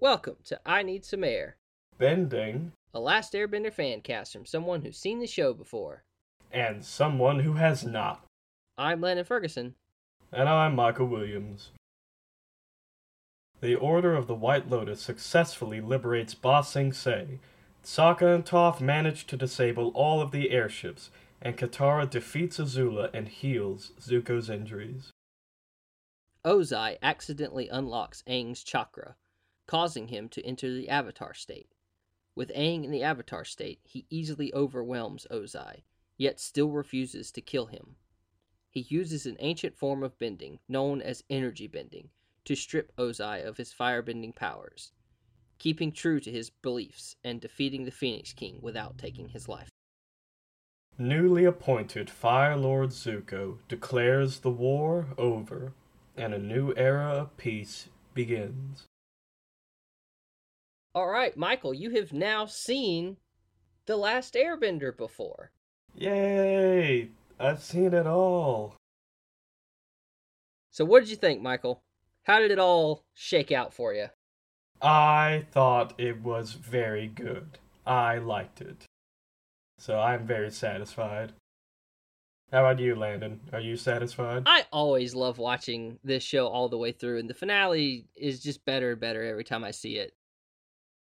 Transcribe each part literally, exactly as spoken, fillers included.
Welcome to I Need Some Air. Bending. A Last Airbender fan cast from someone who's seen the show before. And someone who has not. I'm Landon Ferguson. And I'm Michael Williams. The Order of the White Lotus successfully liberates Ba Sing Se. Sokka and Toph manage to disable all of the airships, and Katara defeats Azula and heals Zuko's injuries. Ozai accidentally unlocks Aang's chakra, causing him to enter the Avatar State. With Aang in the Avatar State, he easily overwhelms Ozai, yet still refuses to kill him. He uses an ancient form of bending, known as energy bending, to strip Ozai of his firebending powers, keeping true to his beliefs and defeating the Phoenix King without taking his life. Newly appointed Fire Lord Zuko declares the war over, and a new era of peace begins. Alright, Michael, you have now seen The Last Airbender before. Yay! I've seen it all. So what did you think, Michael? How did it all shake out for you? I thought it was very good. I liked it. So I'm very satisfied. How about you, Landon? Are you satisfied? I always love watching this show all the way through, and the finale is just better and better every time I see it.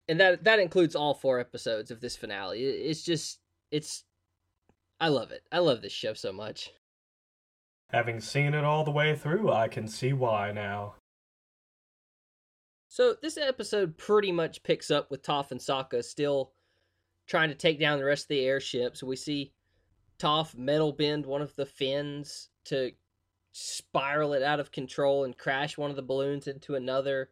And that that includes all four episodes of this finale. It's just, it's, I love it. I love this show so much. Having seen it all the way through, I can see why now. So this episode pretty much picks up with Toph and Sokka still trying to take down the rest of the airships. We see Toph metalbend one of the fins to spiral it out of control and crash one of the balloons into another.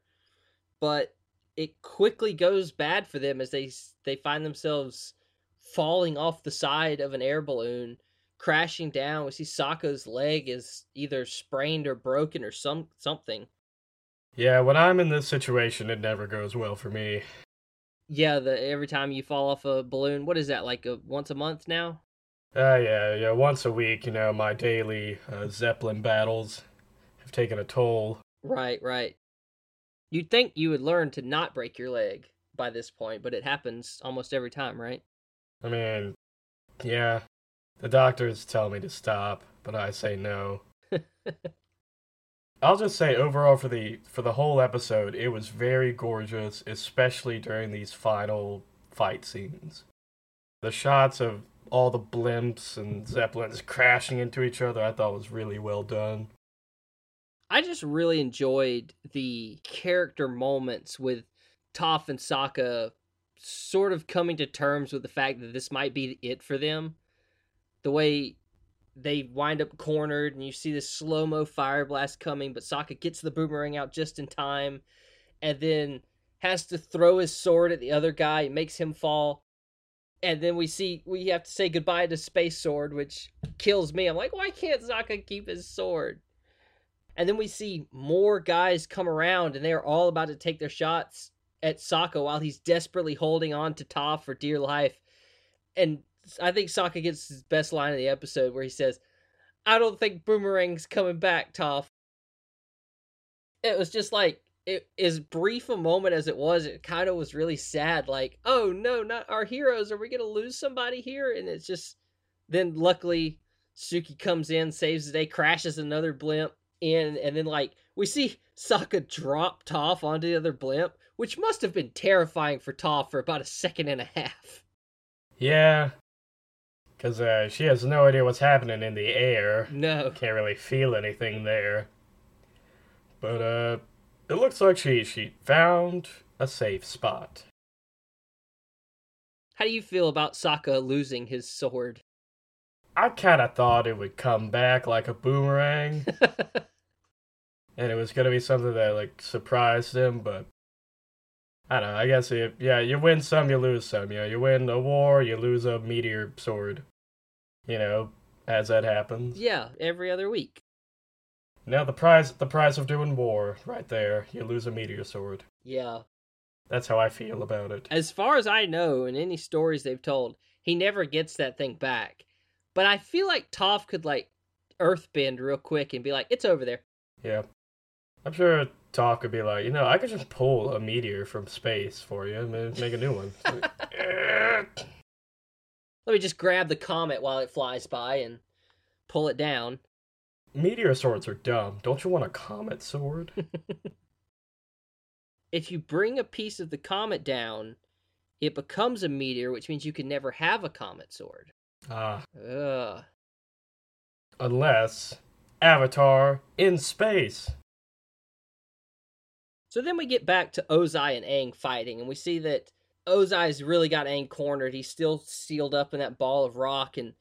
But it quickly goes bad for them as they they find themselves falling off the side of an air balloon, crashing down. We see Sokka's leg is either sprained or broken or some something. Yeah, when I'm in this situation, it never goes well for me. Yeah, the every time you fall off a balloon, what is that, like a, once a month now? Uh, yeah, yeah, once a week, you know, my daily uh, Zeppelin battles have taken a toll. Right, right. You'd think you would learn to not break your leg by this point, but it happens almost every time, right? I mean, yeah. The doctors tell me to stop, but I say no. I'll just say overall for the for the whole episode, it was very gorgeous, especially during these final fight scenes. The shots of all the blimps and zeppelins crashing into each other, I thought was really well done. I just really enjoyed the character moments with Toph and Sokka sort of coming to terms with the fact that this might be it for them. The way they wind up cornered and you see this slow-mo fire blast coming, but Sokka gets the boomerang out just in time and then has to throw his sword at the other guy and makes him fall. And then we see we have to say goodbye to Space Sword, which kills me. I'm like, why can't Sokka keep his sword? And then we see more guys come around, and they're all about to take their shots at Sokka while he's desperately holding on to Toph for dear life. And I think Sokka gets his best line of the episode where he says, "I don't think Boomerang's coming back, Toph." It was just like, it, as brief a moment as it was, it kind of was really sad. Like, oh no, not our heroes. Are we going to lose somebody here? And it's just, then luckily, Suki comes in, saves the day, crashes another blimp. And, and then, like, we see Sokka drop Toph onto the other blimp, which must have been terrifying for Toph for about a second and a half. Yeah, because uh, she has no idea what's happening in the air. No. Can't really feel anything there. But uh, it looks like she, she found a safe spot. How do you feel about Sokka losing his sword? I kind of thought it would come back like a boomerang. And it was going to be something that, like, surprised him, but I don't know, I guess, it, yeah, you win some, you lose some, you know, you win a war, you lose a meteor sword, you know, as that happens. Yeah, every other week. Now the prize, the prize of doing war, right there, you lose a meteor sword. Yeah. That's how I feel about it. As far as I know, in any stories they've told, he never gets that thing back. But I feel like Toph could, like, earthbend real quick and be like, it's over there. Yeah. I'm sure Toph could be like, you know, I could just pull a meteor from space for you and make a new one. Like, let me just grab the comet while it flies by and pull it down. Meteor swords are dumb. Don't you want a comet sword? If you bring a piece of the comet down, it becomes a meteor, which means you can never have a comet sword. Ah. Ugh. Unless Avatar in space. So then we get back to Ozai and Aang fighting, and we see that Ozai's really got Aang cornered. He's still sealed up in that ball of rock and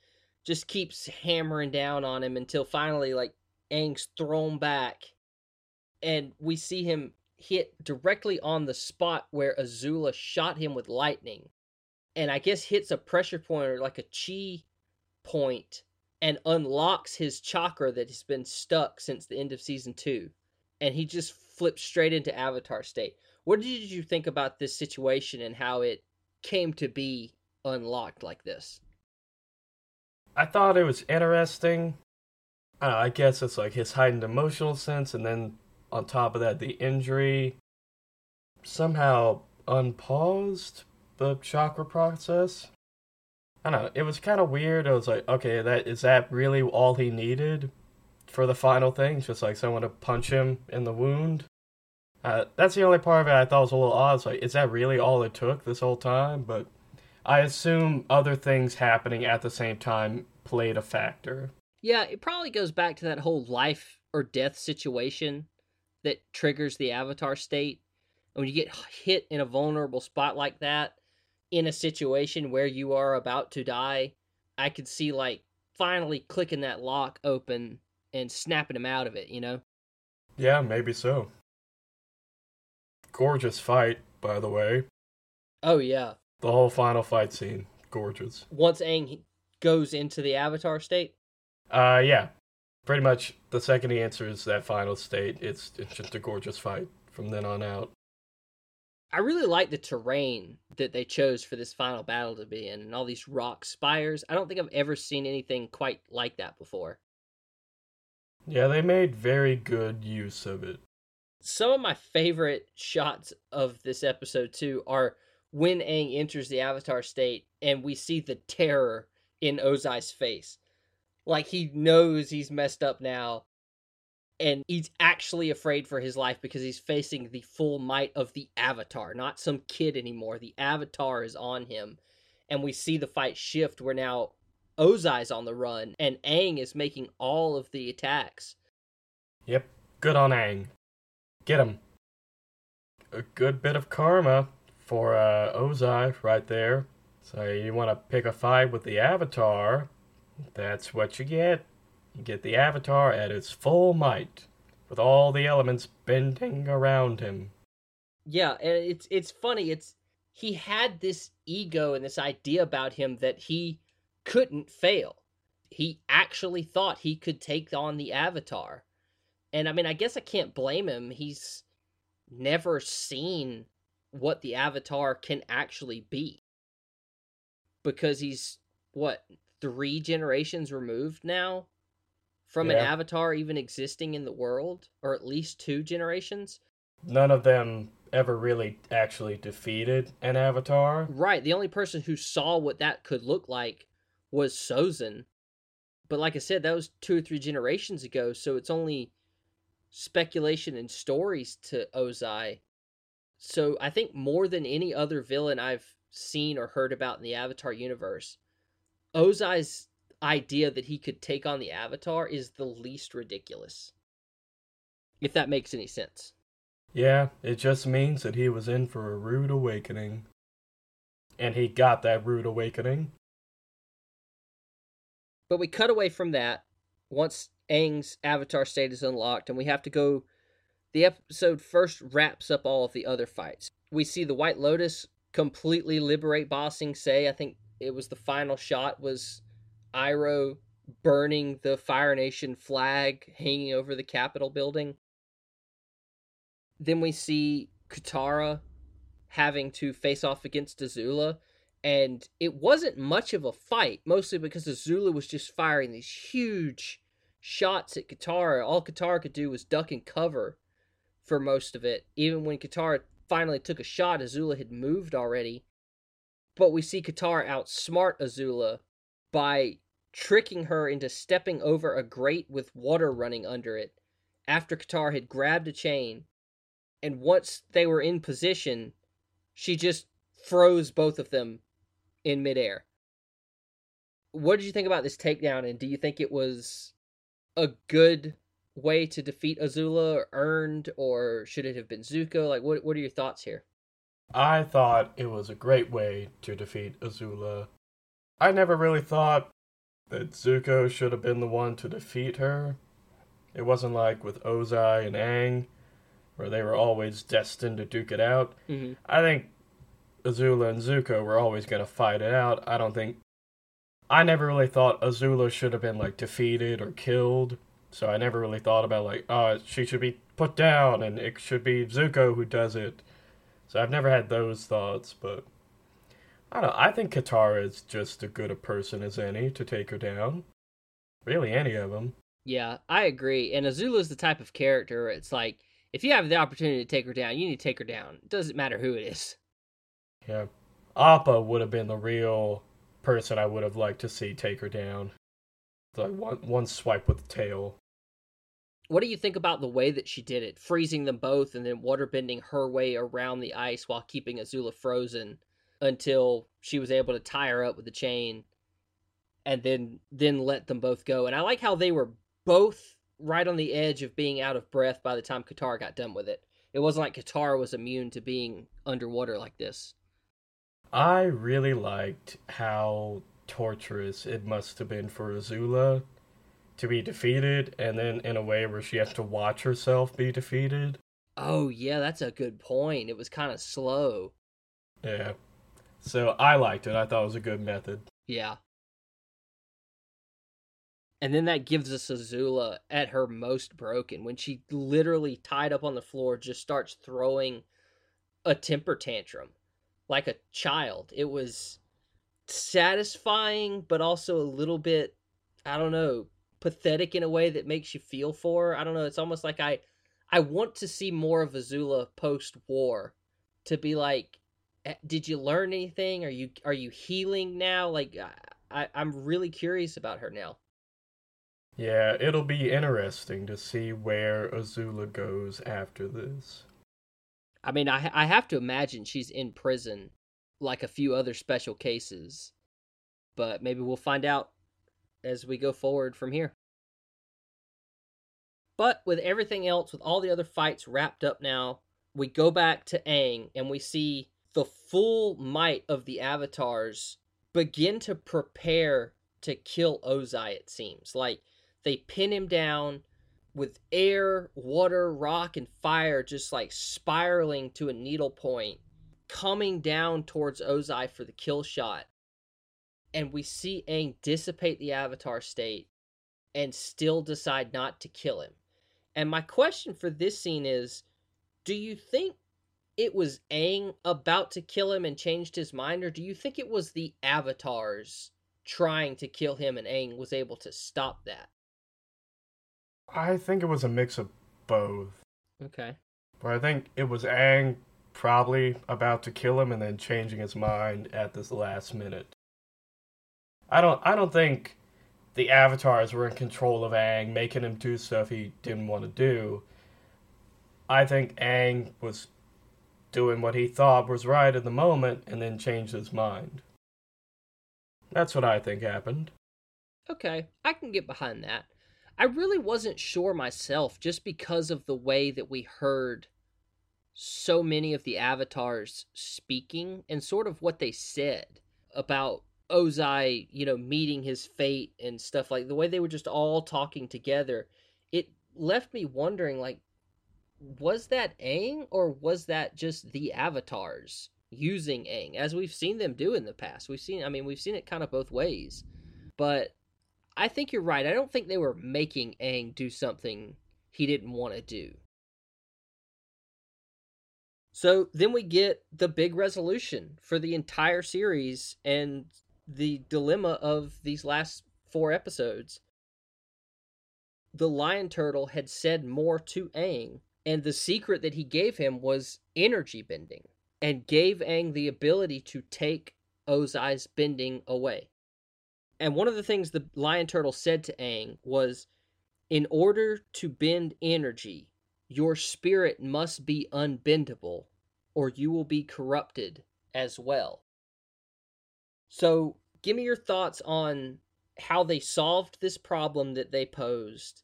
just keeps hammering down on him until finally, like, Aang's thrown back. And we see him hit directly on the spot where Azula shot him with lightning, and I guess hits a pressure point or like a chi point and unlocks his chakra that has been stuck since the end of season two, and he just flips straight into Avatar State. What did you think about this situation and how it came to be unlocked like this? I thought it was interesting. I don't know, I guess it's like his heightened emotional sense, and then on top of that, the injury somehow unpaused the chakra process. I don't know, it was kind of weird. I was like, okay, that is that really all he needed for the final thing? Just like someone to punch him in the wound? Uh, that's the only part of it I thought was a little odd. It's like, is that really all it took this whole time? But I assume other things happening at the same time played a factor. Yeah, it probably goes back to that whole life or death situation that triggers the Avatar State. And when you get hit in a vulnerable spot like that, in a situation where you are about to die, I could see, like, finally clicking that lock open and snapping him out of it, you know? Yeah, maybe so. Gorgeous fight, by the way. Oh, yeah. The whole final fight scene. Gorgeous. Once Aang goes into the Avatar State? Uh, yeah. Pretty much the second he enters that final state, it's it's just a gorgeous fight from then on out. I really like the terrain that they chose for this final battle to be in, and all these rock spires. I don't think I've ever seen anything quite like that before. Yeah, they made very good use of it. Some of my favorite shots of this episode, too, are when Aang enters the Avatar State and we see the terror in Ozai's face. Like, he knows he's messed up now, and he's actually afraid for his life because he's facing the full might of the Avatar, not some kid anymore. The Avatar is on him, and we see the fight shift where now Ozai's on the run, and Aang is making all of the attacks. Yep, good on Aang. Get him. A good bit of karma for uh, Ozai right there. So you want to pick a fight with the Avatar, that's what you get. You get the Avatar at its full might, with all the elements bending around him. Yeah, and it's it's funny. It's he had this ego and this idea about him that he couldn't fail. He actually thought he could take on the Avatar. And I mean, I guess I can't blame him. He's never seen what the Avatar can actually be. Because he's, what, three generations removed now from yeah. an Avatar even existing in the world, or at least two generations. None of them ever really actually defeated an Avatar. Right, the only person who saw what that could look like was Sozin. But like I said, that was two or three generations ago, so it's only speculation and stories to Ozai. So I think more than any other villain I've seen or heard about in the Avatar universe, Ozai's idea that he could take on the Avatar is the least ridiculous. If that makes any sense. Yeah, it just means that he was in for a rude awakening. And he got that rude awakening. But we cut away from that once Aang's Avatar State is unlocked, and we have to go... The episode first wraps up all of the other fights. We see the White Lotus completely liberate Ba Sing Se. I think it was the final shot was Iroh burning the Fire Nation flag hanging over the Capitol building. Then we see Katara having to face off against Azula, and it wasn't much of a fight, mostly because Azula was just firing these huge shots at Katara. All Katara could do was duck and cover, for most of it. Even when Katara finally took a shot, Azula had moved already. But we see Katara outsmart Azula by tricking her into stepping over a grate with water running under it after Katara had grabbed a chain. And once they were in position, she just froze both of them in midair. What did you think about this takedown, and do you think it was a good way to defeat Azula, or earned, or should it have been Zuko? Like, what what are your thoughts here? I thought it was a great way to defeat Azula. I never really thought that Zuko should have been the one to defeat her. It wasn't like with Ozai and Aang, where they were always destined to duke it out. Mm-hmm. I think Azula and Zuko were always going to fight it out. I don't think... I never really thought Azula should have been, like, defeated or killed. So I never really thought about, like, oh, she should be put down and it should be Zuko who does it. So I've never had those thoughts, but I don't know. I think Katara is just as good a person as any to take her down. Really, any of them. Yeah, I agree. And Azula's the type of character, it's like, if you have the opportunity to take her down, you need to take her down. It doesn't matter who it is. Yeah. Appa would have been the real person I would have liked to see take her down. Like, one, one swipe with the tail. What do you think about the way that she did it? Freezing them both and then waterbending her way around the ice while keeping Azula frozen until she was able to tie her up with the chain and then then let them both go. And I like how they were both right on the edge of being out of breath by the time Katara got done with it. It wasn't like Katara was immune to being underwater like this. I really liked how torturous it must have been for Azula to be defeated, and then in a way where she has to watch herself be defeated. Oh, yeah, that's a good point. It was kind of slow. Yeah. So I liked it. I thought it was a good method. Yeah. And then that gives us Azula at her most broken, when she literally tied up on the floor just starts throwing a temper tantrum like a child. It was satisfying, but also a little bit, I don't know, pathetic in a way that makes you feel for her. I don't know, it's almost like I I want to see more of Azula post-war, to be like, did you learn anything? Are you are you healing now? Like, I, I, I'm really curious about her now. Yeah, it'll be interesting to see where Azula goes after this. I mean, I I have to imagine she's in prison, like a few other special cases, but maybe we'll find out as we go forward from here. But with everything else, with all the other fights wrapped up now, we go back to Aang, and we see the full might of the Avatars begin to prepare to kill Ozai, it seems. Like, they pin him down with air, water, rock, and fire just, like, spiraling to a needle point, coming down towards Ozai for the kill shot. And we see Aang dissipate the Avatar state and still decide not to kill him. And my question for this scene is, do you think it was Aang about to kill him and changed his mind, or do you think it was the Avatars trying to kill him and Aang was able to stop that? I think it was a mix of both. Okay. But I think it was Aang probably about to kill him and then changing his mind at this last minute. I don't I don't think the Avatars were in control of Aang, making him do stuff he didn't want to do. I think Aang was doing what he thought was right in the moment and then changed his mind. That's what I think happened. Okay, I can get behind that. I really wasn't sure myself, just because of the way that we heard so many of the Avatars speaking and sort of what they said about Ozai, you know, meeting his fate and stuff, like the way they were just all talking together. It left me wondering, like, was that Aang or was that just the Avatars using Aang, as we've seen them do in the past? We've seen, I mean, we've seen it kind of both ways, but I think you're right. I don't think they were making Aang do something he didn't want to do. So then we get the big resolution for the entire series and the dilemma of these last four episodes. The Lion Turtle had said more to Aang And the secret that he gave him was energy bending, and gave Aang the ability to take Ozai's bending away. And one of the things the Lion Turtle said to Aang was, in order to bend energy, your spirit must be unbendable, or you will be corrupted as well. So, give me your thoughts on how they solved this problem that they posed,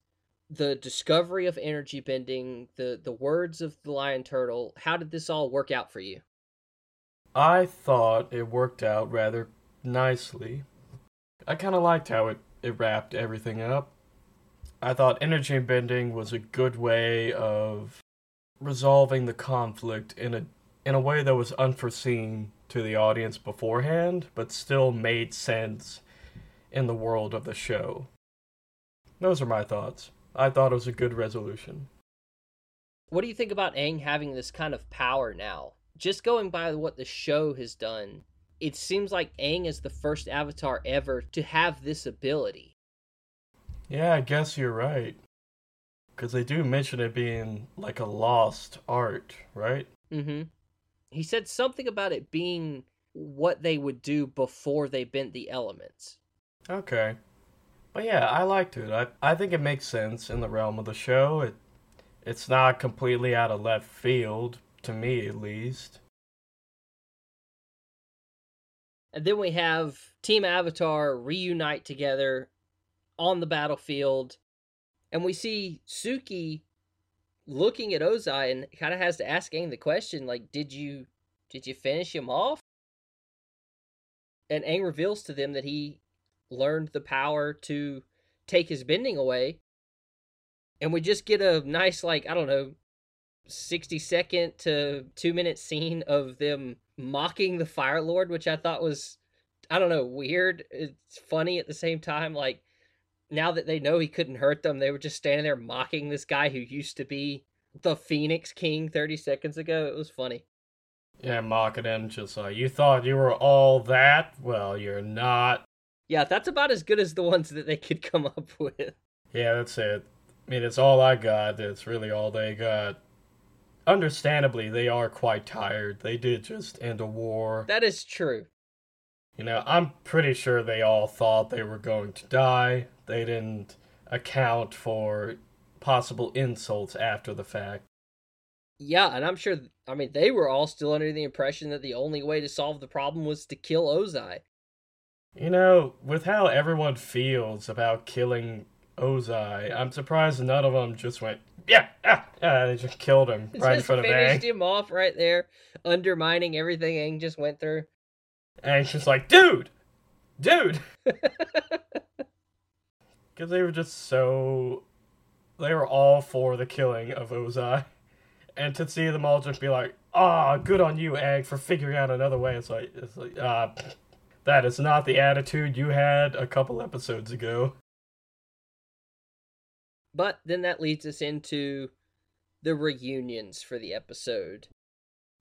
the discovery of energy bending, the, the words of the Lion Turtle. How did this all work out for you? I thought it worked out rather nicely. I kind of liked how it, it wrapped everything up. I thought energy bending was a good way of resolving the conflict in a in a way that was unforeseen to the audience beforehand, but still made sense in the world of the show. Those are my thoughts. I thought it was a good resolution. What do you think about Aang having this kind of power now? Just going by what the show has done, it seems like Aang is the first Avatar ever to have this ability. Yeah, I guess you're right. Because they do mention it being like a lost art, right? Mm-hmm. He said something about it being what they would do before they bent the elements. Okay. But yeah, I liked it. I, I think it makes sense in the realm of the show. It It's not completely out of left field, to me at least. And then we have Team Avatar reunite together on the battlefield, and we see Suki looking at Ozai and kind of has to ask Aang the question, like, did you did you finish him off? And Aang reveals to them that he learned the power to take his bending away, and we just get a nice, like, I don't know, sixty second to two minute scene of them mocking the Fire Lord, which I thought was, I don't know, weird. It's funny at the same time, like, now that they know he couldn't hurt them, they were just standing there mocking this guy who used to be the Phoenix King thirty seconds ago. It was funny. Yeah, mocking him, just like, you thought you were all that? Well, you're not. Yeah, that's about as good as the ones that they could come up with. Yeah, that's it. I mean, it's all I got. It's really all they got. Understandably, they are quite tired. They did just end a war. That is true. You know, I'm pretty sure they all thought they were going to die. They didn't account for possible insults after the fact. Yeah, and I'm sure, I mean, they were all still under the impression that the only way to solve the problem was to kill Ozai. You know, with how everyone feels about killing Ozai, I'm surprised none of them just went, yeah, ah, ah, they just killed him right in front of Aang. Just finished him off right there, undermining everything Aang just went through. And she's like, dude! Dude! Because they were just so... They were all for the killing of Ozai. And to see them all just be like, ah, oh, good on you, Aang, for figuring out another way. It's like, it's like, ah, uh, that is not the attitude you had a couple episodes ago. But then that leads us into the reunions for the episode.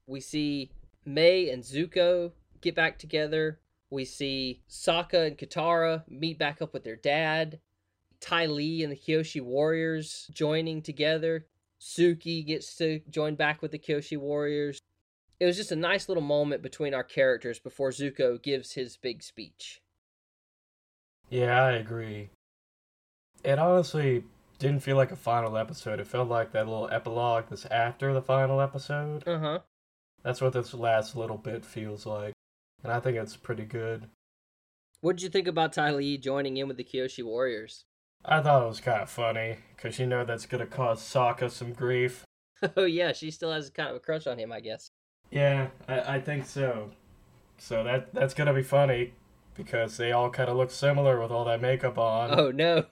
We see Mei and Zuko get back together. We see Sokka and Katara meet back up with their dad. Ty Lee and the Kyoshi Warriors joining together. Suki gets to join back with the Kyoshi Warriors. It was just a nice little moment between our characters before Zuko gives his big speech. Yeah, I agree. It honestly didn't feel like a final episode. It felt like that little epilogue that's after the final episode. Uh-huh. That's what this last little bit feels like. And I think it's pretty good. What did you think about Ty Lee joining in with the Kyoshi Warriors? I thought it was kind of funny, because you know that's going to cause Sokka some grief. Oh yeah, she still has kind of a crush on him, I guess. Yeah, I, I think so. So that that's going to be funny, because they all kind of look similar with all that makeup on. Oh no.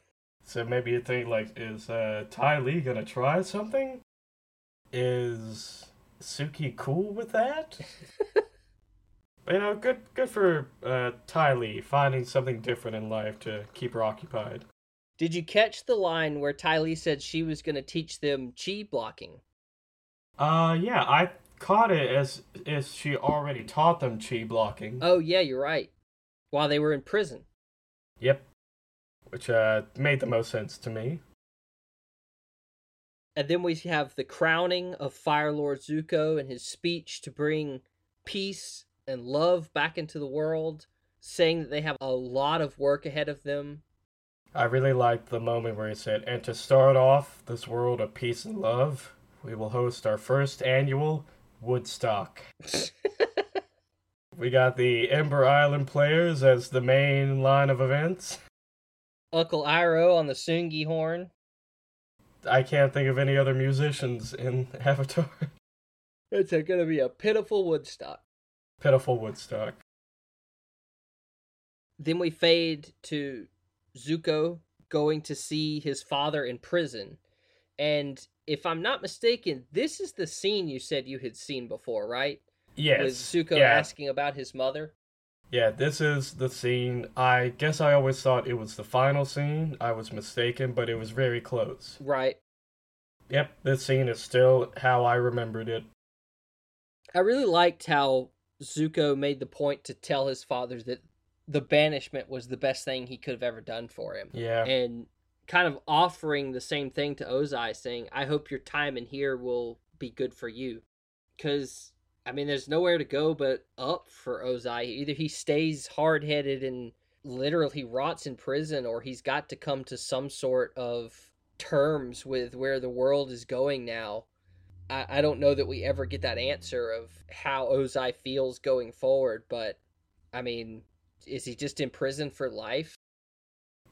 So maybe you think, like, is uh, Ty Lee going to try something? Is Suki cool with that? You know, good good for uh, Ty Lee, finding something different in life to keep her occupied. Did you catch the line where Ty Lee said she was going to teach them chi-blocking? Uh, yeah, I caught it as as she already taught them chi-blocking. Oh, yeah, you're right. While they were in prison. Yep. Which uh, made the most sense to me. And then we have the crowning of Fire Lord Zuko and his speech to bring peace and love back into the world, saying that they have a lot of work ahead of them. I really liked the moment where he said, "And to start off this world of peace and love, we will host our first annual Woodstock." We got the Ember Island players as the main line of events. Uncle Iroh on the Sungi horn. I can't think of any other musicians in Avatar. It's going to be a pitiful Woodstock. Pitiful Woodstock. Then we fade to Zuko going to see his father in prison. And if I'm not mistaken, this is the scene you said you had seen before, right? Yes. With Zuko yeah. asking about his mother. Yeah, this is the scene. I guess I always thought it was the final scene. I was mistaken, but it was very close. Right. Yep, this scene is still how I remembered it. I really liked how Zuko made the point to tell his father that the banishment was the best thing he could have ever done for him. Yeah. And kind of offering the same thing to Ozai, saying, I hope your time in here will be good for you. Because, I mean, there's nowhere to go but up for Ozai. Either he stays hard-headed and literally rots in prison, or he's got to come to some sort of terms with where the world is going now. I, I don't know that we ever get that answer of how Ozai feels going forward, but, I mean, is he just in prison for life?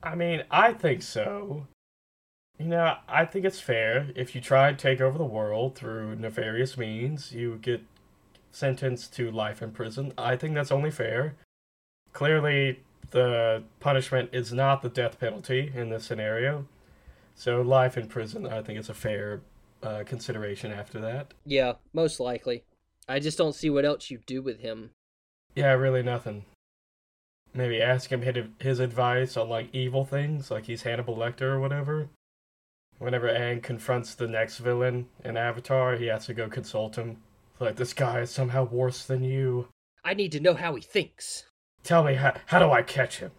I mean, I think so. You know, I think it's fair. If you try to take over the world through nefarious means, you get sentenced to life in prison. I think that's only fair. Clearly, the punishment is not the death penalty in this scenario. So life in prison, I think it's a fair uh, consideration after that. Yeah, most likely. I just don't see what else you do with him. Yeah, really nothing. Maybe ask him his advice on, like, evil things, like he's Hannibal Lecter or whatever. Whenever Aang confronts the next villain in Avatar, he has to go consult him. Like, this guy is somehow worse than you. I need to know how he thinks. Tell me, how, how do I catch him?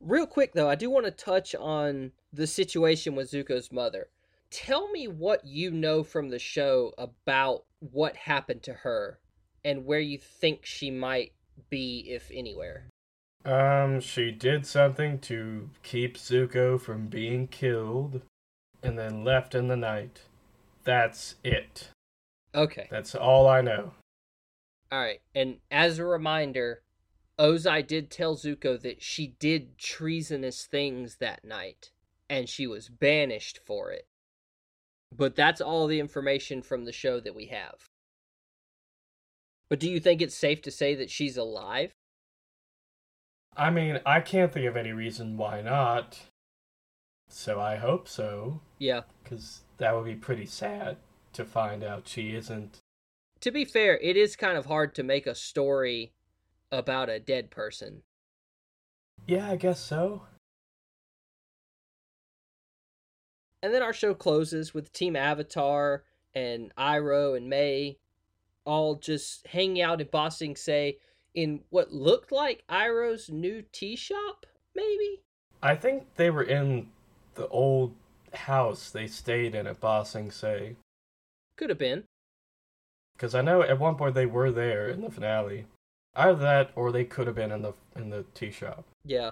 Real quick, though, I do want to touch on the situation with Zuko's mother. Tell me what you know from the show about what happened to her and where you think she might be, if anywhere. Um, she did something to keep Zuko from being killed and then left in the night. That's it. Okay. That's all I know. Alright, and as a reminder, Ozai did tell Zuko that she did treasonous things that night, and she was banished for it. But that's all the information from the show that we have. But do you think it's safe to say that she's alive? I mean, I can't think of any reason why not. So I hope so. Yeah. Because that would be pretty sad to find out she isn't. To be fair, it is kind of hard to make a story about a dead person. Yeah, I guess so. And then our show closes with Team Avatar and Iroh and Mei all just hanging out in Ba Sing Se in what looked like Iroh's new tea shop, maybe? I think they were in the old house they stayed in at Ba Sing Se. Could have been. Because I know at one point they were there in the finale. Either that or they could have been in the in the tea shop. Yeah.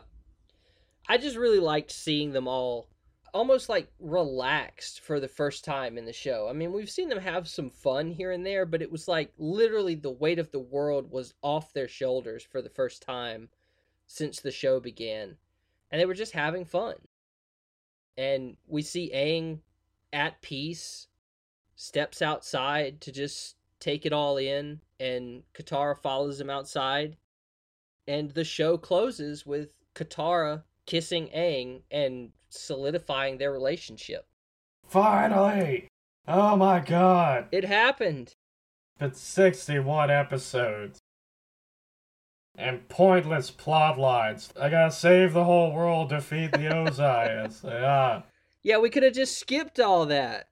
I just really liked seeing them all almost like relaxed for the first time in the show. I mean, we've seen them have some fun here and there, but it was like literally the weight of the world was off their shoulders for the first time since the show began. And they were just having fun. And we see Aang at peace, steps outside to just take it all in, and Katara follows him outside. And the show closes with Katara kissing Aang and solidifying their relationship. Finally! Oh my god! It happened! But sixty-one episodes. And pointless plot lines. I gotta save the whole world, defeat the Ozai. Yeah. yeah, we could have just skipped all that.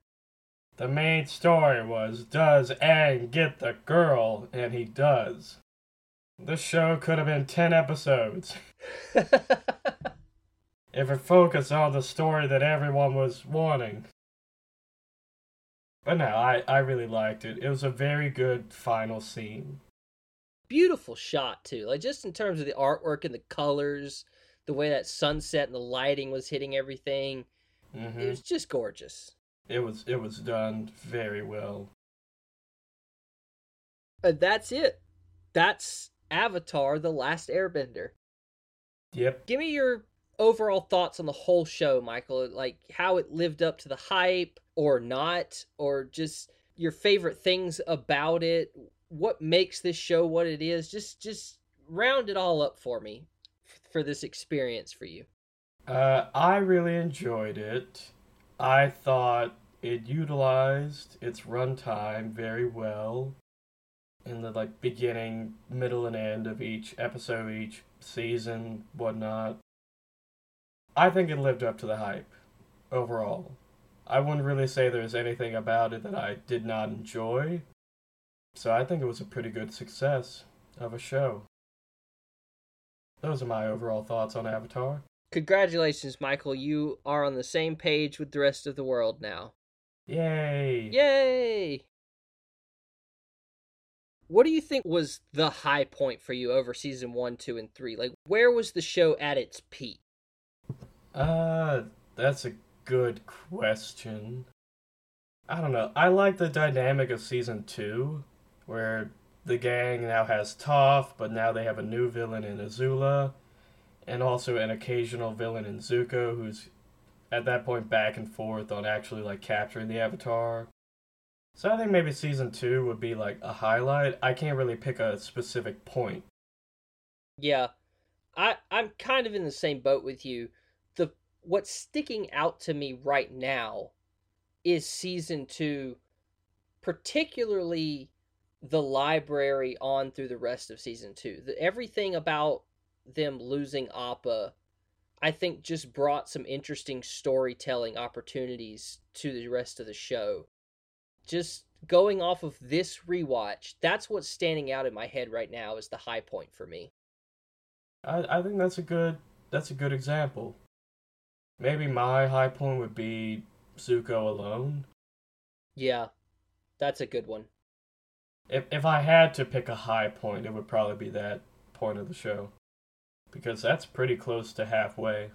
The main story was, does Aang get the girl? And he does. This show could have been ten episodes. if it focused on the story that everyone was wanting. But no, I, I really liked it. It was a very good final scene. Beautiful shot, too. Like, just in terms of the artwork and the colors, the way that sunset and the lighting was hitting everything. Mm-hmm. It was just gorgeous. It was, it was done very well. And that's it. That's Avatar, The Last Airbender. Yep. Give me your overall thoughts on the whole show, Michael. Like, how it lived up to the hype, or not, or just your favorite things about it. What makes this show what it is? Just just round it all up for me, for this experience for you. Uh, I really enjoyed it. I thought it utilized its runtime very well in the like beginning, middle, and end of each episode, each season, whatnot. I think it lived up to the hype overall. I wouldn't really say there's anything about it that I did not enjoy. So I think it was a pretty good success of a show. Those are my overall thoughts on Avatar. Congratulations, Michael. You are on the same page with the rest of the world now. Yay! Yay! What do you think was the high point for you over season one, two, and three? Like, where was the show at its peak? Uh, that's a good question. I don't know. I like the dynamic of season two, where the gang now has Toph, but now they have a new villain in Azula, and also an occasional villain in Zuko, who's at that point back and forth on actually like capturing the Avatar. So I think maybe season two would be like a highlight. I can't really pick a specific point. Yeah, I I'm kind of in the same boat with you. The what's sticking out to me right now is season two, particularly the library on through the rest of season two. The, everything about them losing Appa, I think, just brought some interesting storytelling opportunities to the rest of the show. Just going off of this rewatch, that's what's standing out in my head right now as the high point for me. I, I think that's a good that's a good example. Maybe my high point would be Zuko alone. Yeah, that's a good one. If if I had to pick a high point, it would probably be that point of the show. Because that's pretty close to halfway.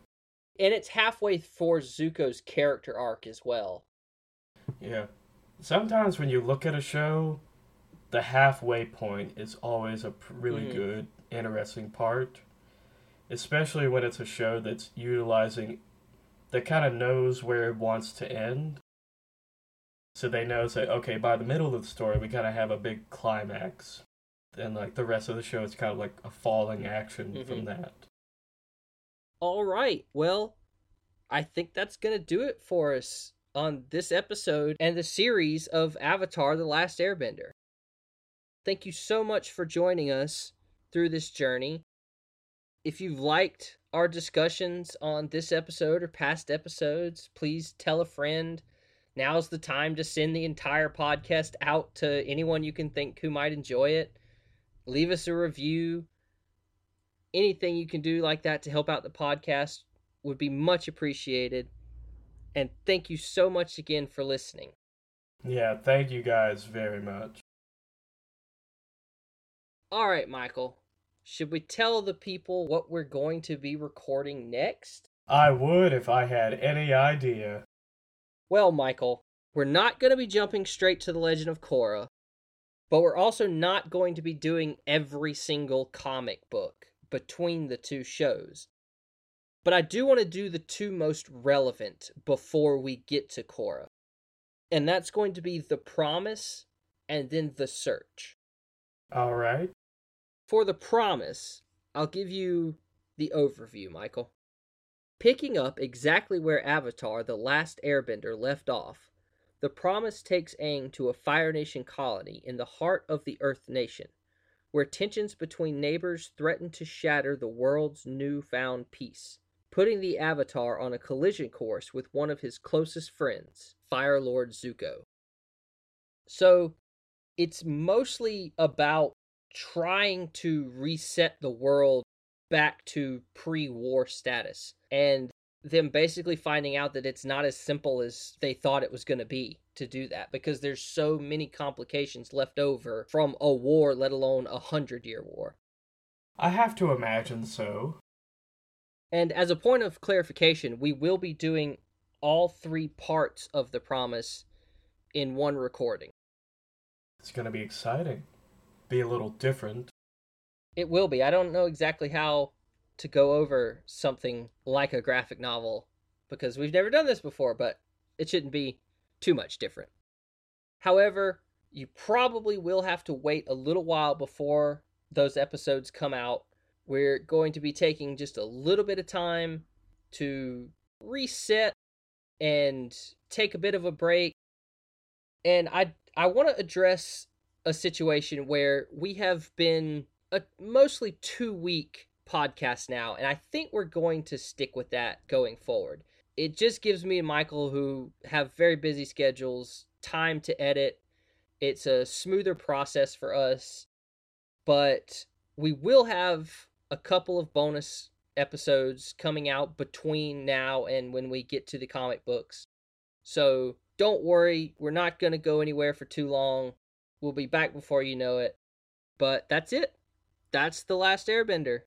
And it's halfway for Zuko's character arc as well. Yeah. Sometimes when you look at a show, the halfway point is always a really mm. good, interesting part. Especially when it's a show that's utilizing that kind of knows where it wants to end. So they know, say, okay, by the middle of the story, we kind of have a big climax. And, like, the rest of the show is kind of like a falling action mm-hmm. from that. All right. Well, I think that's going to do it for us on this episode and the series of Avatar: The Last Airbender. Thank you so much for joining us through this journey. If you've liked our discussions on this episode or past episodes, please tell a friend. Now's the time to send the entire podcast out to anyone you can think who might enjoy it. Leave us a review. Anything you can do like that to help out the podcast would be much appreciated. And thank you so much again for listening. Yeah, thank you guys very much. All right, Michael. Should we tell the people what we're going to be recording next? I would if I had any idea. Well, Michael, we're not going to be jumping straight to The Legend of Korra, but we're also not going to be doing every single comic book between the two shows. But I do want to do the two most relevant before we get to Korra. And that's going to be The Promise and then The Search. All right. For The Promise, I'll give you the overview, Michael. Picking up exactly where Avatar: The Last Airbender left off, The Promise takes Aang to a Fire Nation colony in the heart of the Earth Nation, where tensions between neighbors threaten to shatter the world's newfound peace, putting the Avatar on a collision course with one of his closest friends, Fire Lord Zuko. So, it's mostly about trying to reset the world back to pre-war status and them basically finding out that it's not as simple as they thought it was going to be to do that, because there's so many complications left over from a war, let alone a hundred-year war. I have to imagine so. And as a point of clarification, we will be doing all three parts of The Promise in one recording. It's going to be exciting. Be a little different. It will be. I don't know exactly how to go over something like a graphic novel, because we've never done this before, but it shouldn't be too much different. However, you probably will have to wait a little while before those episodes come out. We're going to be taking just a little bit of time to reset and take a bit of a break. And I I want to address a situation where we have been a mostly two-week podcast now, and I think we're going to stick with that going forward. It just gives me and Michael, who have very busy schedules, time to edit. It's a smoother process for us, but we will have a couple of bonus episodes coming out between now and when we get to the comic books. So don't worry, we're not going to go anywhere for too long. We'll be back before you know it. But that's it. That's The Last Airbender.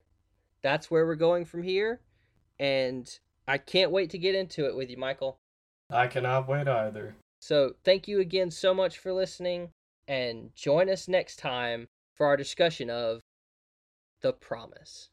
That's where we're going from here, and I can't wait to get into it with you, Michael. I cannot wait either. So thank you again so much for listening, and join us next time for our discussion of The Promise.